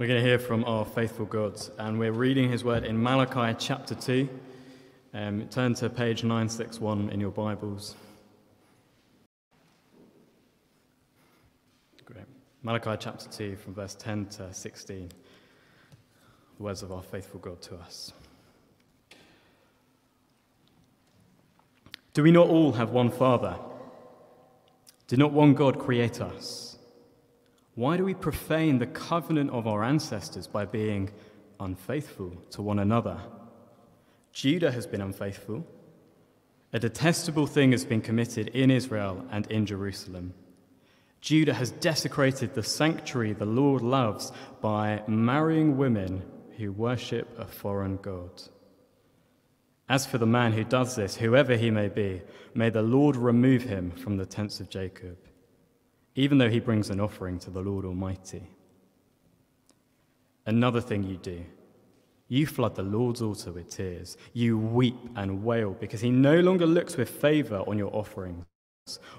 We're going to hear from our faithful God, and we're reading his word in Malachi chapter 2. Turn to page 961 in your Bibles. Great. Malachi chapter 2 from verse 10 to 16. The words of our faithful God to us. Do we not all have one Father? Did not one God create us? Why do we profane the covenant of our ancestors by being unfaithful to one another? Judah has been unfaithful. A detestable thing has been committed in Israel and in Jerusalem. Judah has desecrated the sanctuary the Lord loves by marrying women who worship a foreign god. As for the man who does this, whoever he may be, may the Lord remove him from the tents of Jacob, even though he brings an offering to the Lord Almighty. Another thing you do, you flood the Lord's altar with tears. You weep and wail because he no longer looks with favor on your offerings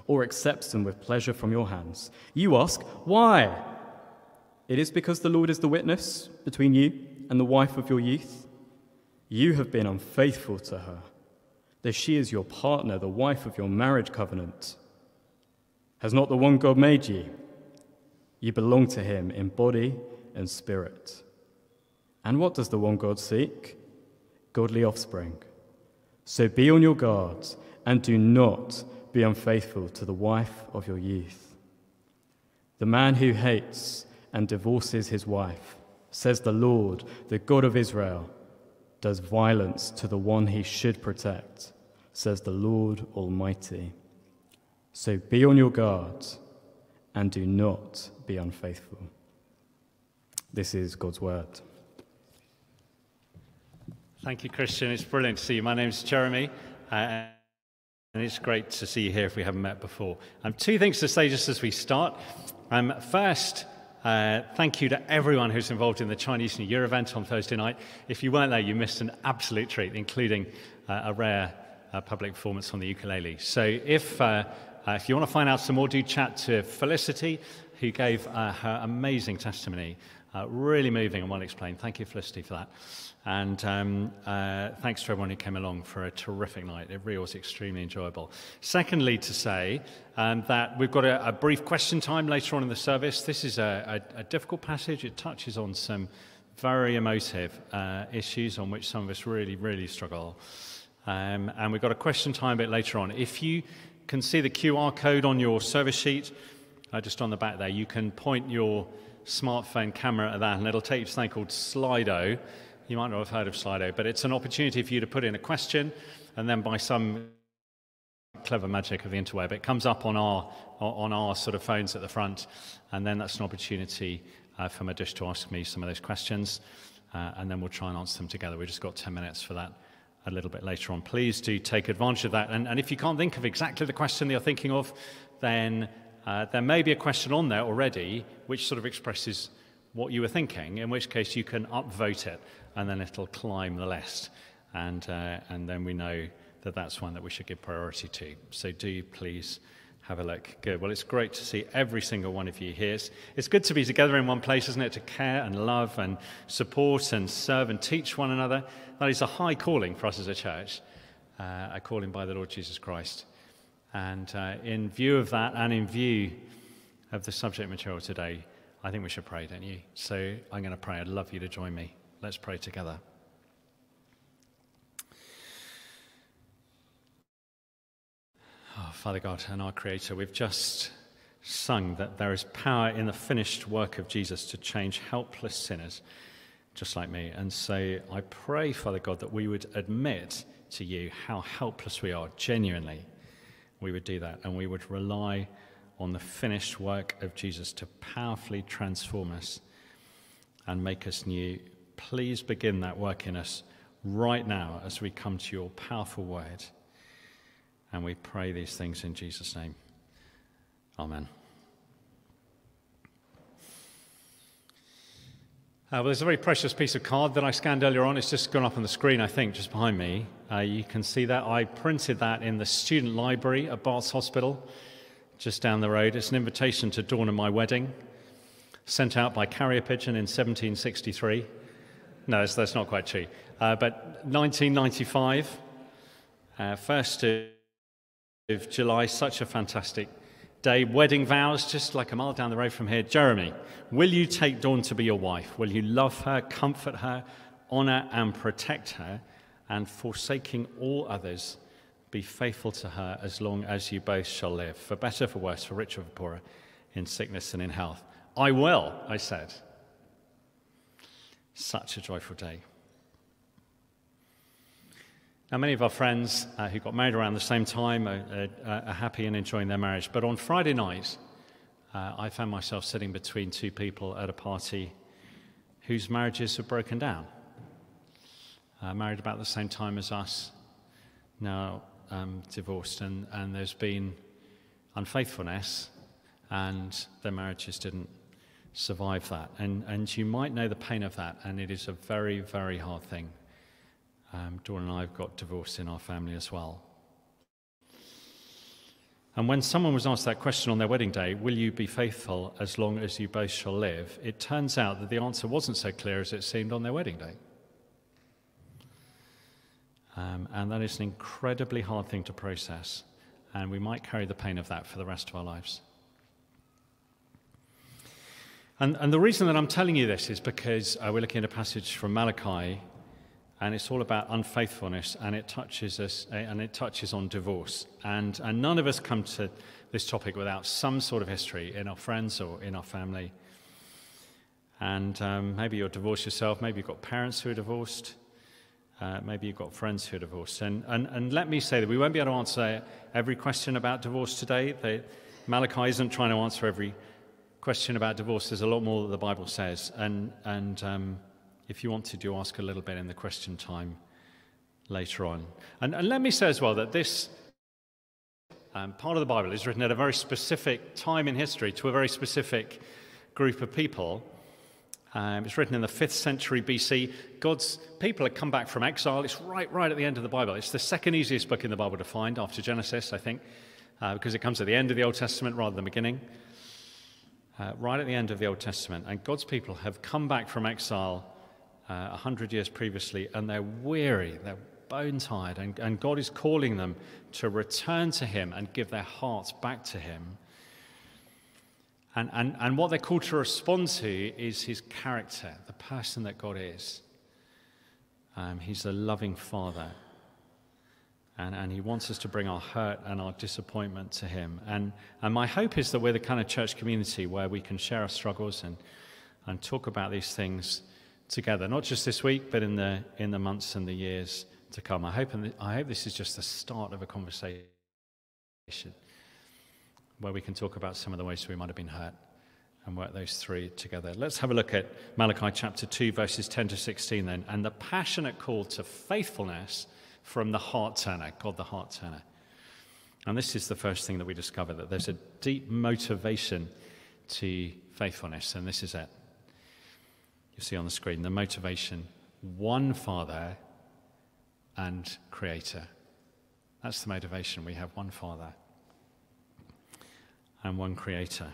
or accepts them with pleasure from your hands. You ask, why? It is because the Lord is the witness between you and the wife of your youth. You have been unfaithful to her, though she is your partner, the wife of your marriage covenant. Has not the one God made you? You belong to him in body and spirit. And what does the one God seek? Godly offspring. So be on your guard and do not be unfaithful to the wife of your youth. The man who hates and divorces his wife, says the Lord, the God of Israel, does violence to the one he should protect, says the Lord Almighty. So be on your guard and do not be unfaithful. This is God's word. Thank you, Christian. It's brilliant to see you. My name's Jeremy, and it's great to see you here if we haven't met before. Two things to say just as we start. First, thank you to everyone who's involved in the Chinese New Year event on Thursday night. If you weren't there, you missed an absolute treat, including a rare public performance on the ukulele. So if you want to find out some more, do chat to Felicity, who gave her amazing testimony. Really moving and well explained. Thank you, Felicity, for that. And thanks to everyone who came along for a terrific night. It really was extremely enjoyable. Secondly, to say that we've got a brief question time later on in the service. This is a difficult passage. It touches on some very emotive issues on which some of us really, really struggle. And we've got a question time a bit later on. If you can see the QR code on your service sheet, just on the back there, you can point your smartphone camera at that, and it'll take you to something called Slido. You might not have heard of Slido, but it's an opportunity for you to put in a question, and then by some clever magic of the interweb, it comes up on our sort of phones at the front, and then that's an opportunity for Madish to ask me some of those questions, and then we'll try and answer them together. We've just got 10 minutes for that a little bit later on. Please do take advantage of that, and if you can't think of exactly the question that you're thinking of, then there may be a question on there already which sort of expresses what you were thinking, in which case you can upvote it, and then it'll climb the list, and then we know that that's one that we should give priority to. So do please have a look. Good. Well, it's great to see every single one of you here. It's good to be together in one place, isn't it, to care and love and support and serve and teach one another. That is a high calling for us as a church, a calling by the Lord Jesus Christ. And in view of that, and in view of the subject material today, I think we should pray, don't you? So I'm going to pray. I'd love for you to join me. Let's pray together. Oh, Father God and our Creator, we've just sung that there is power in the finished work of Jesus to change helpless sinners just like me. And so I pray, Father God, that we would admit to you how helpless we are genuinely. We would do that, and we would rely on the finished work of Jesus to powerfully transform us and make us new. Please begin that work in us right now as we come to your powerful word. And we pray these things in Jesus' name. Amen. Well, there's a very precious piece of card that I scanned earlier on. It's just gone up on the screen, I think, just behind me. You can see that. I printed that in the student library at Barts Hospital, just down the road. It's an invitation to Dawn and my wedding. sent out by carrier pigeon in 1763. No, that's not quite true. But 1995, 1st of July, such a fantastic day. Wedding vows, just like a mile down the road from here. Jeremy, will you take Dawn to be your wife? Will you love her, comfort her, honor and protect her, and forsaking all others, be faithful to her as long as you both shall live, for better, for worse, for richer, for poorer, in sickness and in health? I will, I said. Such a joyful day. Now, many of our friends who got married around the same time are happy and enjoying their marriage. But on Friday night, I found myself sitting between two people at a party whose marriages had broken down. Married about the same time as us, now divorced, and there's been unfaithfulness, and their marriages didn't survive that. And you might know the pain of that, and it is a very, very hard thing. Dawn and I have got divorced in our family as well. And when someone was asked that question on their wedding day, will you be faithful as long as you both shall live? It turns out that the answer wasn't so clear as it seemed on their wedding day. And that is an incredibly hard thing to process. And we might carry the pain of that for the rest of our lives. And the reason that I'm telling you this is because we're looking at a passage from Malachi, and it's all about unfaithfulness, and it touches us, and it touches on divorce. And none of us come to this topic without some sort of history in our friends or in our family. And maybe you're divorced yourself, maybe you've got parents who are divorced, maybe you've got friends who are divorced. And let me say that we won't be able to answer every question about divorce today. Malachi isn't trying to answer every question about divorce. There's a lot more that the Bible says, and if you wanted, you ask a little bit in the question time later on. And let me say as well that this part of the Bible is written at a very specific time in history to a very specific group of people. It's written in the 5th century BC. God's people had come back from exile. It's right at the end of the Bible. It's the second easiest book in the Bible to find after Genesis, I think, because it comes at the end of the Old Testament rather than the beginning. Right at the end of the Old Testament, and God's people have come back from exile 100 years previously, and they're weary, they're bone tired, and God is calling them to return to him and give their hearts back to him. And what they're called to respond to is his character, the person that God is. He's a loving father, and he wants us to bring our hurt and our disappointment to him. And my hope is that we're the kind of church community where we can share our struggles and talk about these things together, not just this week, but in the months and the years to come. I hope this is just the start of a conversation where we can talk about some of the ways we might have been hurt and work those through together. Let's have a look at Malachi chapter 2, verses 10 to 16 then, and the passionate call to faithfulness from the heart-turner, God the heart-turner. And this is the first thing that we discover, that there's a deep motivation to faithfulness, and this is it. You see on the screen, the motivation, one Father and Creator. That's the motivation. We have one Father and one Creator.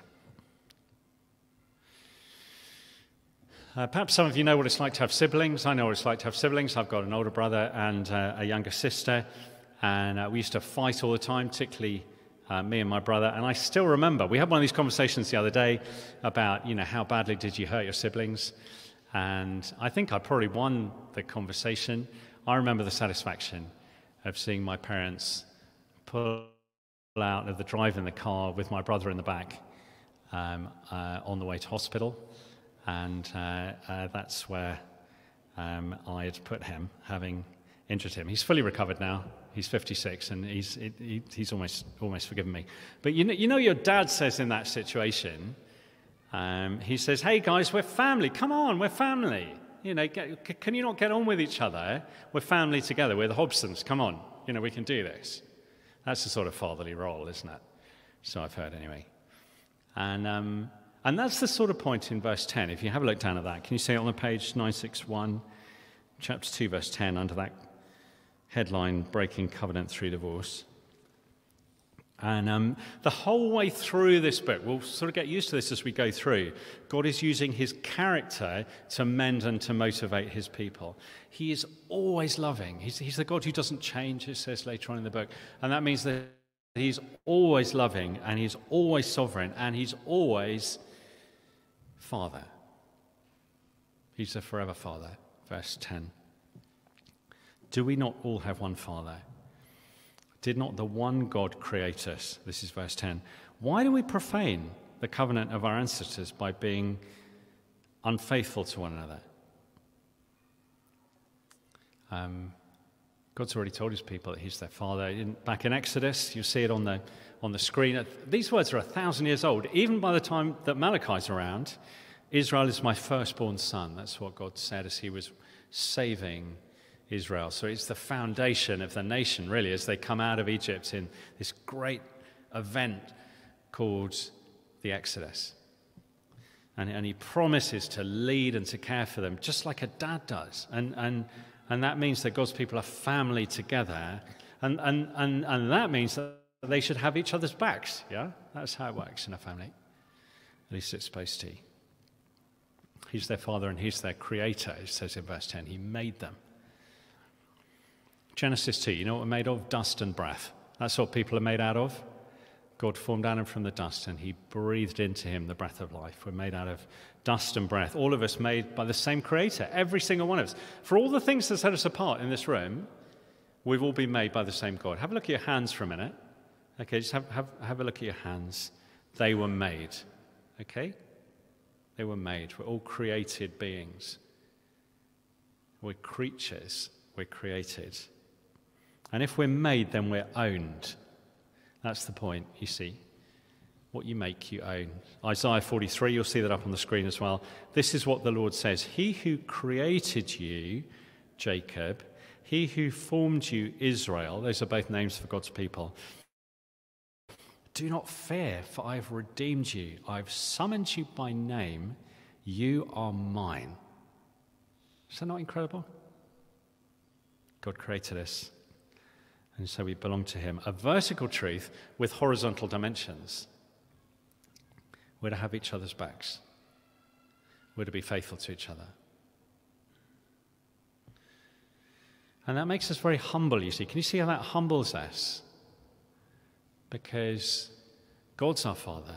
Perhaps some of you know what it's like to have siblings. I know what it's like to have siblings. I've got an older brother and a younger sister, and we used to fight all the time, particularly me and my brother. And I still remember, we had one of these conversations the other day about, you know, how badly did you hurt your siblings? And I think I probably won the conversation. I remember the satisfaction of seeing my parents pull out of the drive in the car with my brother in the back on the way to hospital. And that's where I had put him, having injured him. He's fully recovered now. He's 56, and he's almost forgiven me. But you know, your dad says in that situation, he says, "Hey guys, we're family. Come on, we're family. You know, can you not get on with each other? We're family together. We're the Hobsons. Come on, you know, we can do this." That's the sort of fatherly role, isn't it? So I've heard anyway. And that's the sort of point in verse 10. If you have a look down at that, can you see it on the page 961, chapter 2, verse 10, under that headline, Breaking Covenant Through Divorce? And the whole way through this book, we'll sort of get used to this as we go through, God is using his character to mend and to motivate his people. He is always loving. He's the God who doesn't change, it says later on in the book. And that means that he's always loving, and he's always sovereign, and he's always Father. He's the forever Father, verse 10. Do we not all have one Father? Did not the one God create us? This is verse 10. Why do we profane the covenant of our ancestors by being unfaithful to one another? God's already told his people that he's their Father. Back in Exodus, you see it on the screen. These words are 1,000 years old. Even by the time that Malachi's around, Israel is my firstborn son. That's what God said as he was saving Israel. So it's the foundation of the nation, really, as they come out of Egypt in this great event called the Exodus. And he promises to lead and to care for them, just like a dad does. And that means that God's people are family together. And that means that they should have each other's backs, yeah? That's how it works in a family. At least it's supposed to. He's their Father and he's their creator, it says in verse 10. He made them. Genesis 2, you know what we're made of? Dust and breath. That's what people are made out of. God formed Adam from the dust and he breathed into him the breath of life. We're made out of dust and breath. All of us made by the same creator, every single one of us. For all the things that set us apart in this room, we've all been made by the same God. Have a look at your hands for a minute. Okay, just have a look at your hands. They were made. Okay? They were made. We're all created beings. We're creatures. We're created. And if we're made, then we're owned. That's the point, you see. What you make, you own. Isaiah 43, you'll see that up on the screen as well. This is what the Lord says. He who created you, Jacob, he who formed you, Israel, those are both names for God's people. Do not fear, for I have redeemed you. I have summoned you by name. You are mine. Is that not incredible? God created us. And so we belong to him. A vertical truth with horizontal dimensions. We're to have each other's backs. We're to be faithful to each other. And that makes us very humble, you see. Can you see how that humbles us? Because God's our Father,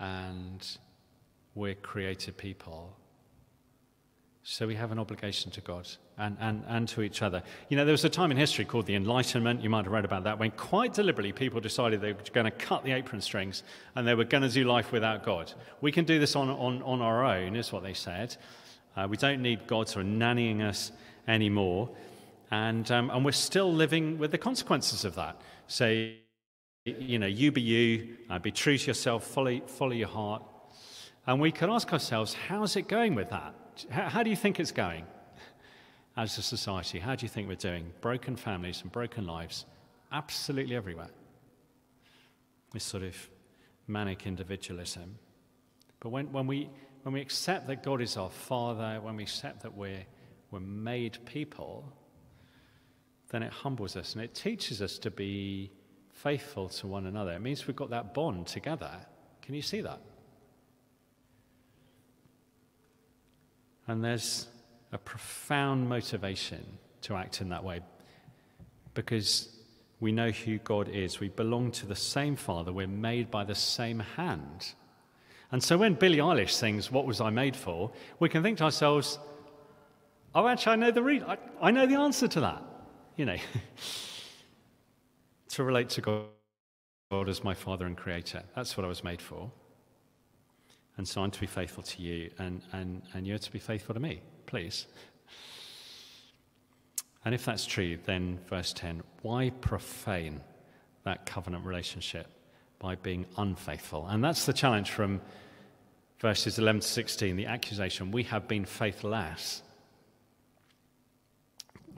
and we're created people. So we have an obligation to God and to each other. You know, there was a time in history called the Enlightenment, you might have read about that, when quite deliberately people decided they were going to cut the apron strings and they were going to do life without God. We can do this on our own, is what they said. We don't need God sort of nannying us anymore. And we're still living with the consequences of that. So, you know, you be you, be true to yourself, follow your heart. And we can ask ourselves, how's it going with that? How do you think it's going as a society? How do you think we're doing? Broken families and broken lives absolutely everywhere. This sort of manic individualism. But when we accept that God is our Father, when we accept that we're made people, then it humbles us and it teaches us to be faithful to one another. It means we've got that bond together. Can you see that? And there's a profound motivation to act in that way because we know who God is. We belong to the same Father. We're made by the same hand. And so when Billie Eilish sings, "What was I made for?" we can think to ourselves, oh, actually, I know the answer to that, you know, to relate to God as my Father and Creator. That's what I was made for. And so I'm to be faithful to you, and you're to be faithful to me, please. And if that's true, then verse 10, why profane that covenant relationship by being unfaithful? And that's the challenge from verses 11 to 16, the accusation, we have been faithless.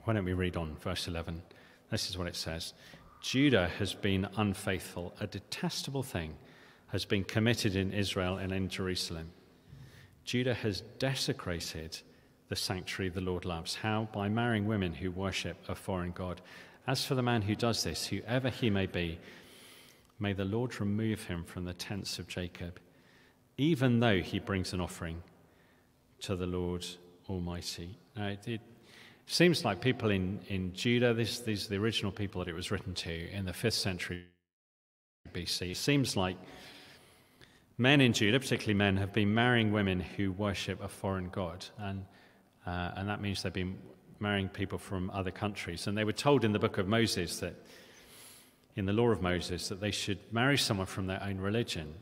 Why don't we read on verse 11? This is what it says. Judah has been unfaithful, a detestable thing has been committed in Israel and in Jerusalem. Judah has desecrated the sanctuary the Lord loves. How? By marrying women who worship a foreign god. As for the man who does this, whoever he may be, May the Lord remove him from the tents of Jacob, even though he brings an offering to the Lord Almighty. Now, it seems like people in Judah, these are the original people that it was written to in the 5th century BC. It seems like men in Judah, particularly men, have been marrying women who worship a foreign god. And that means they've been marrying people from other countries. And they were told in the book of Moses that, in the law of Moses, that they should marry someone from their own religion.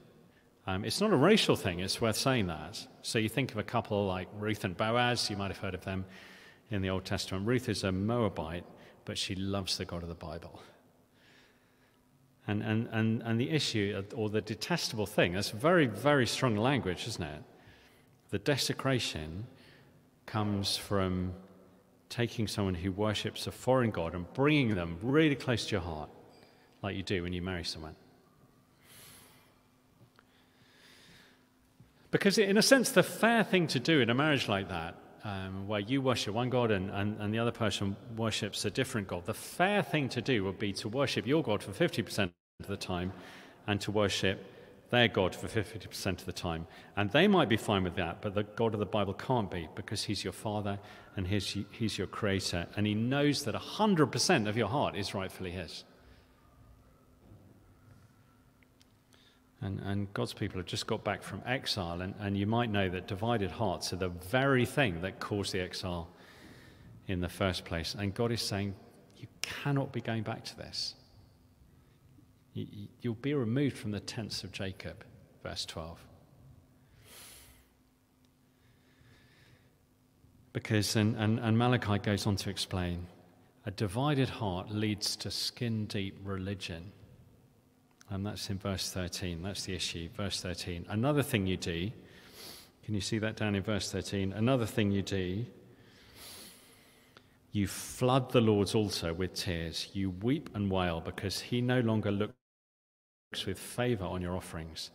It's not a racial thing, it's worth saying that. So you think of a couple like Ruth and Boaz, you might have heard of them in the Old Testament. Ruth is a Moabite, but she loves the God of the Bible. And the issue, or the detestable thing, that's very, very strong language, isn't it? The desecration comes from taking someone who worships a foreign god and bringing them really close to your heart, like you do when you marry someone. Because in a sense, the fair thing to do in a marriage like that, where you worship one god and the other person worships a different god, the fair thing to do would be to worship your god for 50% of the time and to worship their god for 50% of the time. And they might be fine with that, but the God of the Bible can't be, because he's your father and he's your creator, and he knows that 100% of your heart is rightfully his. And God's people have just got back from exile, and you might know that divided hearts are the very thing that caused the exile in the first place. And God is saying, you cannot be going back to this. You'll be removed from the tents of Jacob, verse 12. Because, and Malachi goes on to explain, a divided heart leads to skin-deep religion. And that's in verse 13. That's the issue, verse 13. Another thing you do, can you see that down in verse 13? Another thing you do, you flood the Lord's altar with tears. You weep and wail because he no longer looks with favor on your offerings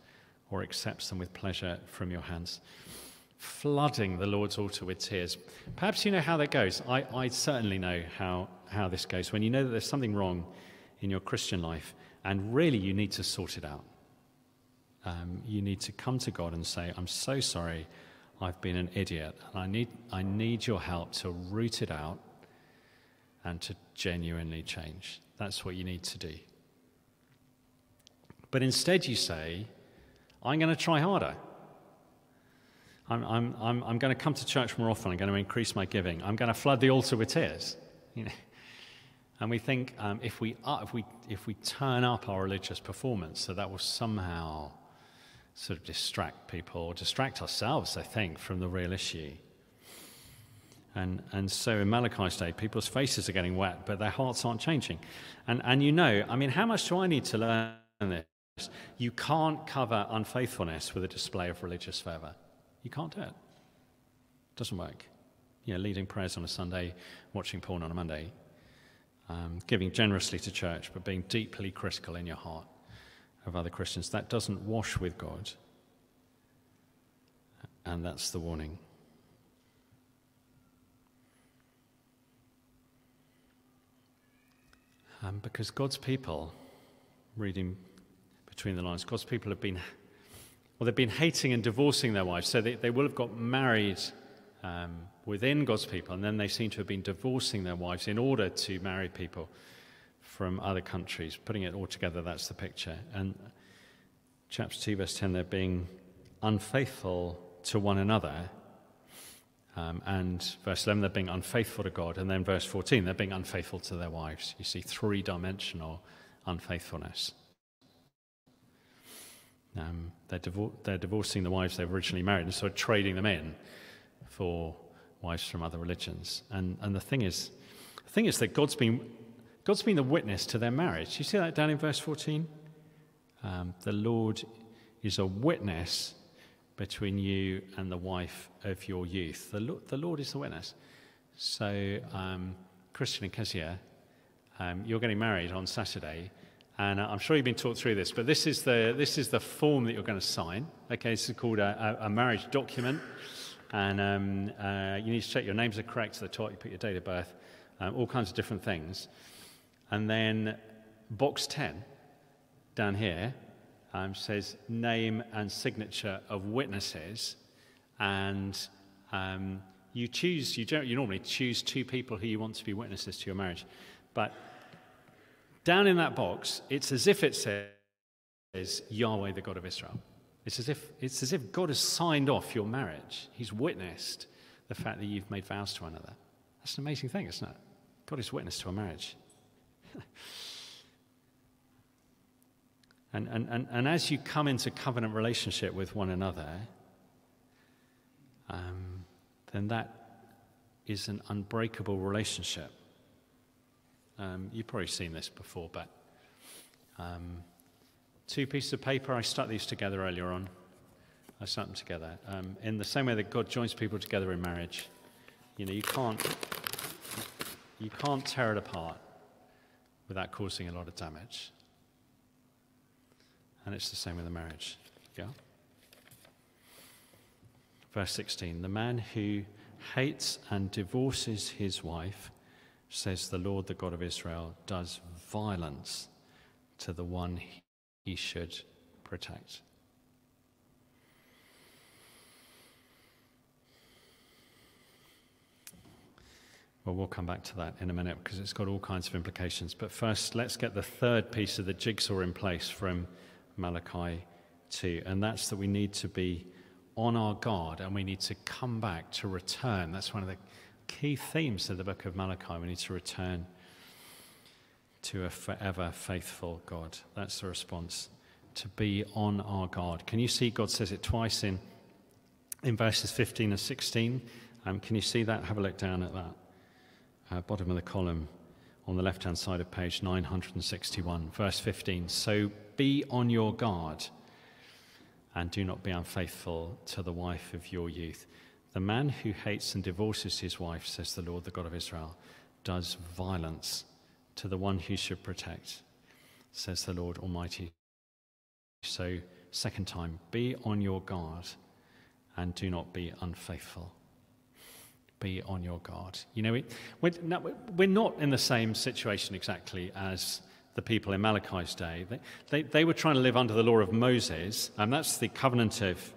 or accepts them with pleasure from your hands. Flooding the Lord's altar with tears. Perhaps you know how that goes. I certainly know how this goes. When you know that there's something wrong in your Christian life, and really, you need to sort it out. You need to come to God and say, I'm so sorry, I've been an idiot. And I need your help to root it out and to genuinely change. That's what you need to do. But instead you say, I'm going to try harder. I'm going to come to church more often. I'm going to increase my giving. I'm going to flood the altar with tears. You know? And we think if we turn up our religious performance, so that will somehow sort of distract people, or distract ourselves, I think, from the real issue. And so in Malachi's day, people's faces are getting wet, but their hearts aren't changing. And you know, I mean, how much do I need to learn this? You can't cover unfaithfulness with a display of religious fervor. You can't do it. It doesn't work. You know, leading prayers on a Sunday, watching porn on a Monday. Giving generously to church, but being deeply critical in your heart of other Christians. That doesn't wash with God. And that's the warning. Because God's people, reading between the lines, God's people have been, well, they've been hating and divorcing their wives. So they will have got married within God's people, and then they seem to have been divorcing their wives in order to marry people from other countries. Putting it all together, that's the picture. And chapter 2, verse 10, they're being unfaithful to one another. And verse 11, they're being unfaithful to God. And then verse 14, they're being unfaithful to their wives. You see three-dimensional unfaithfulness. They're divorcing the wives they've originally married and sort of trading them in for wives from other religions. And the thing is that God's been the witness to their marriage. You see that down in verse 14? The Lord is a witness between you and the wife of your youth. The Lord is the witness. So Christian and Kesia, you're getting married on Saturday, and I'm sure you've been taught through this, but this is the form that you're going to sign. Okay, this is called a marriage document. And you need to check your names are correct at the top. You put your date of birth, all kinds of different things. And then box 10 down here says name and signature of witnesses, and you choose, you normally choose two people who you want to be witnesses to your marriage, but down in that box, it's as if it says Yahweh, the God of Israel. It's as if God has signed off your marriage. He's witnessed the fact that you've made vows to one another. That's an amazing thing, isn't it? God is witness to a marriage. And as you come into covenant relationship with one another, then that is an unbreakable relationship. You've probably seen this before, but two pieces of paper, I stuck these together earlier on. I stuck them together. In the same way that God joins people together in marriage, you can't tear it apart without causing a lot of damage. And it's the same with a marriage. Yeah? Verse 16, the man who hates and divorces his wife, says the Lord, the God of Israel, does violence to the one he should protect. Well, we'll come back to that in a minute because it's got all kinds of implications. But first, let's get the third piece of the jigsaw in place from Malachi 2, and that's that we need to be on our guard and we need to come back to return. That's one of the key themes of the book of Malachi. We need to return to a forever faithful God. That's the response, to be on our guard. Can you see God says it twice in verses 15 and 16? Can you see that? Have a look down at that. Bottom of the column on the left-hand side of page 961, verse 15. So be on your guard and do not be unfaithful to the wife of your youth. The man who hates and divorces his wife, says the Lord, the God of Israel, does violence to the one who should protect, says the Lord Almighty. So, second time, be on your guard and do not be unfaithful. Be on your guard. We're not in the same situation exactly as the people in Malachi's day. They were trying to live under the law of Moses, and that's the covenant of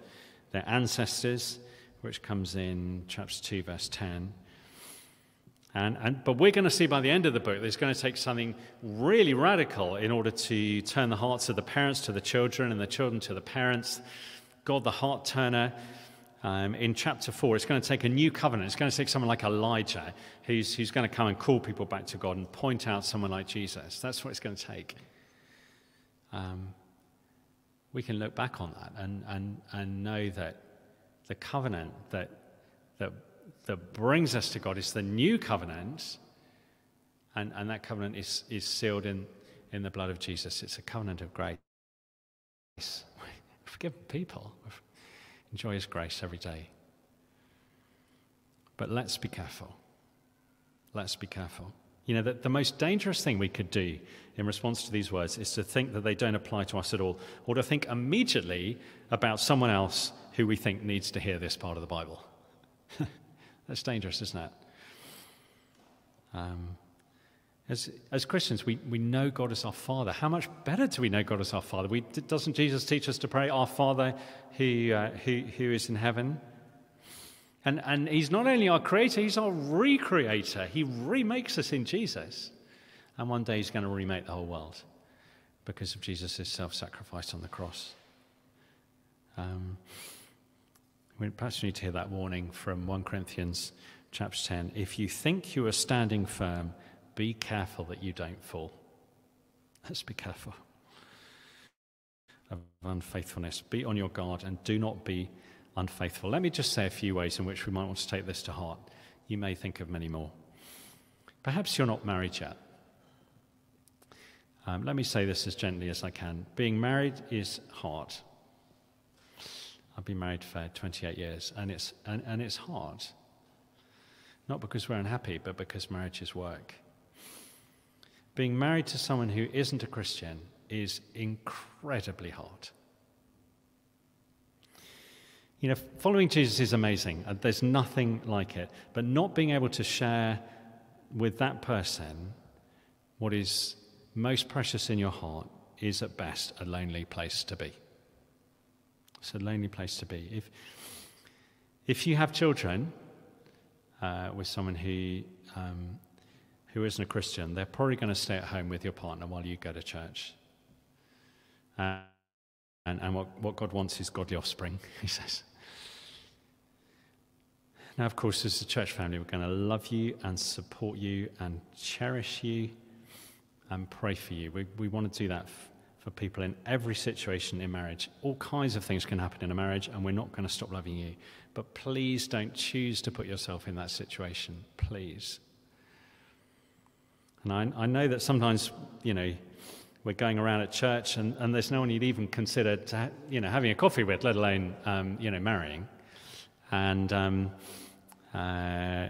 their ancestors, which comes in chapter 2, verse 10. But we're going to see by the end of the book that it's going to take something really radical in order to turn the hearts of the parents to the children and the children to the parents. God, the heart turner. In chapter 4, it's going to take a new covenant. It's going to take someone like Elijah, who's going to come and call people back to God and point out someone like Jesus. That's what it's going to take. We can look back on that and know that the covenant that brings us to God is the new covenant, and that covenant is sealed in the blood of Jesus. It's a covenant of grace. Forgiven people. Enjoy His grace every day. But let's be careful. Let's be careful. The most dangerous thing we could do in response to these words is to think that they don't apply to us at all, or to think immediately about someone else who we think needs to hear this part of the Bible. That's dangerous, isn't it? As Christians, we know God as our Father. How much better do we know God as our Father? Doesn't Jesus teach us to pray, "Our Father who is in heaven"? And He's not only our Creator, He's our recreator. He remakes us in Jesus. And one day He's going to remake the whole world because of Jesus' self-sacrifice on the cross. Perhaps you need to hear that warning from 1 Corinthians chapter 10. If you think you are standing firm, be careful that you don't fall. Let's be careful of unfaithfulness. Be on your guard and do not be unfaithful. Let me just say a few ways in which we might want to take this to heart. You may think of many more. Perhaps you're not married yet. Let me say this as gently as I can. Being married is hard. I've been married for 28 years, and it's hard. Not because we're unhappy, but because marriage is work. Being married to someone who isn't a Christian is incredibly hard. Following Jesus is amazing. There's nothing like it. But not being able to share with that person what is most precious in your heart is at best a lonely place to be. It's a lonely place to be. If you have children with someone who isn't a Christian, they're probably going to stay at home with your partner while you go to church. And what God wants is godly offspring, he says. Now, of course, as a church family, we're going to love you and support you and cherish you and pray for you. We want to do that for people in every situation in marriage. All kinds of things can happen in a marriage, and we're not going to stop loving you. But please don't choose to put yourself in that situation, please. And I know that sometimes, you know, we're going around at church and there's no one you'd even consider, to, you know, having a coffee with, let alone, you know, marrying. And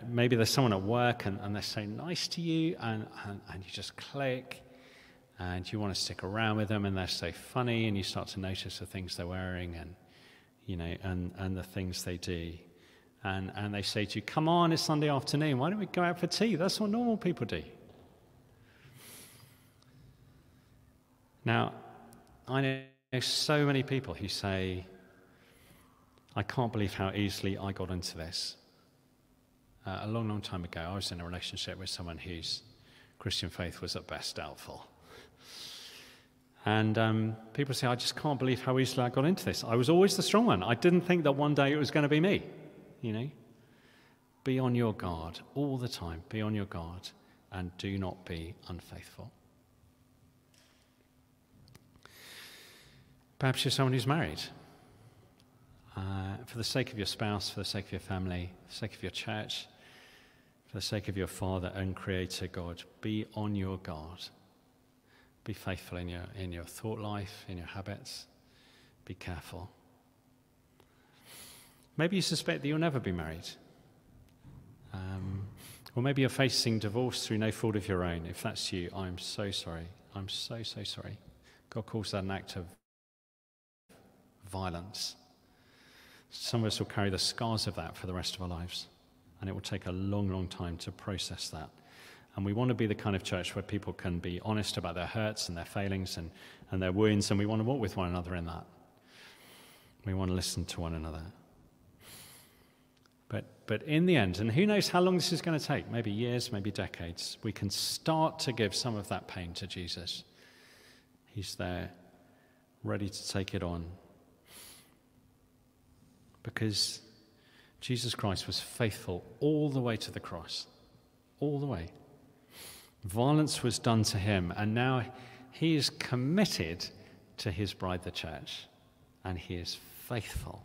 maybe there's someone at work and they're so nice to you and you just click and you want to stick around with them and they're so funny and you start to notice the things they're wearing and, you know, and the things they do. And they say to you, come on, it's Sunday afternoon, why don't we go out for tea? That's what normal people do. Now, I know so many people who say, I can't believe how easily I got into this. A long, long time ago, I was in a relationship with someone whose Christian faith was at best doubtful. And people say, I just can't believe how easily I got into this. I was always the strong one. I didn't think that one day it was going to be me, you know. Be on your guard all the time. Be on your guard and do not be unfaithful. Perhaps you're someone who's married. For the sake of your spouse, for the sake of your family, for the sake of your church, for the sake of your Father and Creator God, be on your guard. Be faithful in your thought life, in your habits. Be careful. Maybe you suspect that you'll never be married. Or maybe you're facing divorce through no fault of your own. If that's you, I'm so sorry. I'm so, so sorry. God calls that an act of violence. Some of us will carry the scars of that for the rest of our lives, and it will take a long, long time to process that. And we want to be the kind of church where people can be honest about their hurts and their failings and their wounds, and we want to walk with one another in that. We want to listen to one another. But in the end, and who knows how long this is going to take, maybe years, maybe decades, we can start to give some of that pain to Jesus. He's there, ready to take it on. Because Jesus Christ was faithful all the way to the cross, all the way. Violence was done to him, and now he is committed to his bride, the church, and he is faithful.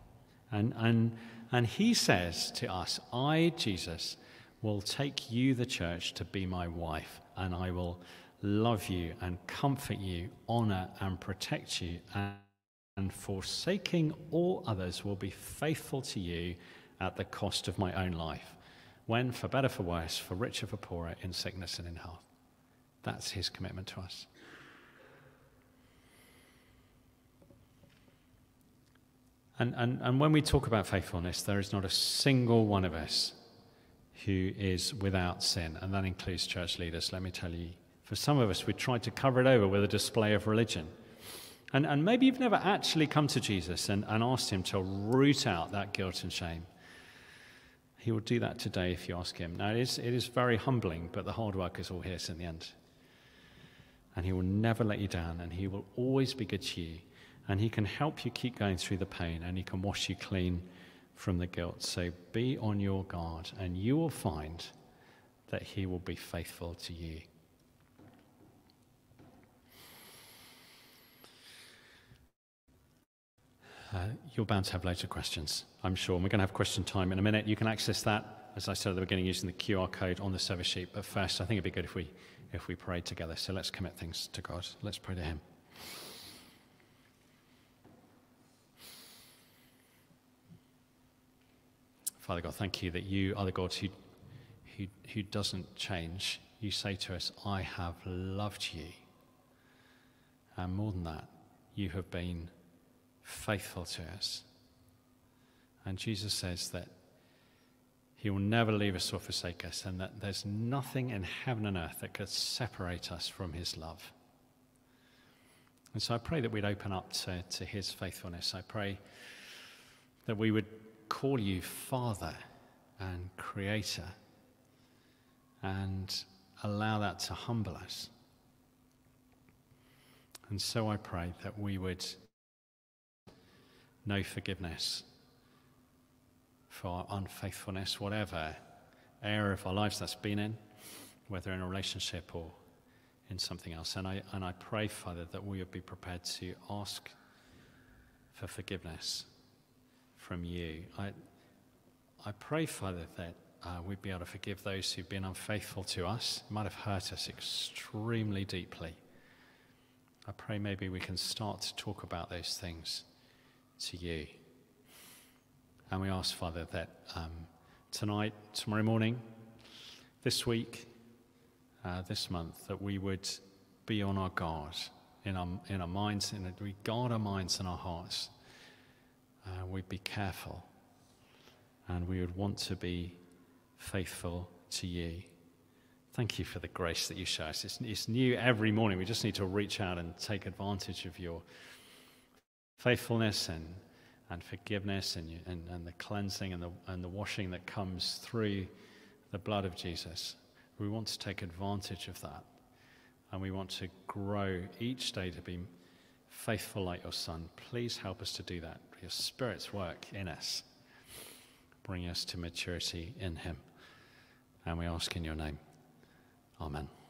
And he says to us, I, Jesus, will take you, the church, to be my wife, and I will love you and comfort you, honor and protect you, and forsaking all others will be faithful to you at the cost of my own life, when for better, for worse, for richer, for poorer, in sickness and in health. That's his commitment to us. And when we talk about faithfulness, there is not a single one of us who is without sin, and that includes church leaders, let me tell you. For some of us, we try to cover it over with a display of religion. And maybe you've never actually come to Jesus and asked him to root out that guilt and shame. He will do that today if you ask him. Now, it is very humbling, but the hard work is all his in the end. And he will never let you down, and he will always be good to you. And he can help you keep going through the pain, and he can wash you clean from the guilt. So be on your guard, and you will find that he will be faithful to you. You're bound to have loads of questions, I'm sure. And we're going to have question time in a minute. You can access that, as I said at the beginning, using the QR code on the service sheet. But first, I think it'd be good if we prayed together. So let's commit things to God. Let's pray to him. Father God, thank you that you are the God who doesn't change. You say to us, I have loved you. And more than that, you have been faithful to us. And Jesus says that he will never leave us or forsake us, and that there's nothing in heaven and earth that could separate us from his love. And so I pray that we'd open up to his faithfulness. I pray that we would call you Father and Creator and allow that to humble us. And so I pray that we would know forgiveness for our unfaithfulness, whatever area of our lives that's been in, whether in a relationship or in something else. And I pray, Father, that we would be prepared to ask for forgiveness from you. I pray, Father, that we'd be able to forgive those who've been unfaithful to us. It might have hurt us extremely deeply. I pray maybe we can start to talk about those things to you. And we ask, Father, that tonight, tomorrow morning, this week, this month, that we would be on our guard in our minds, and that we guard our minds and our hearts. We'd be careful, and we would want to be faithful to you. Thank you for the grace that you show us. It's new every morning. We just need to reach out and take advantage of your faithfulness and forgiveness and the cleansing and the washing that comes through the blood of Jesus. We want to take advantage of that, and we want to grow each day to be faithful like your Son. Please help us to do that. Your Spirit's work in us. Bring us to maturity in him. And we ask in your name. Amen.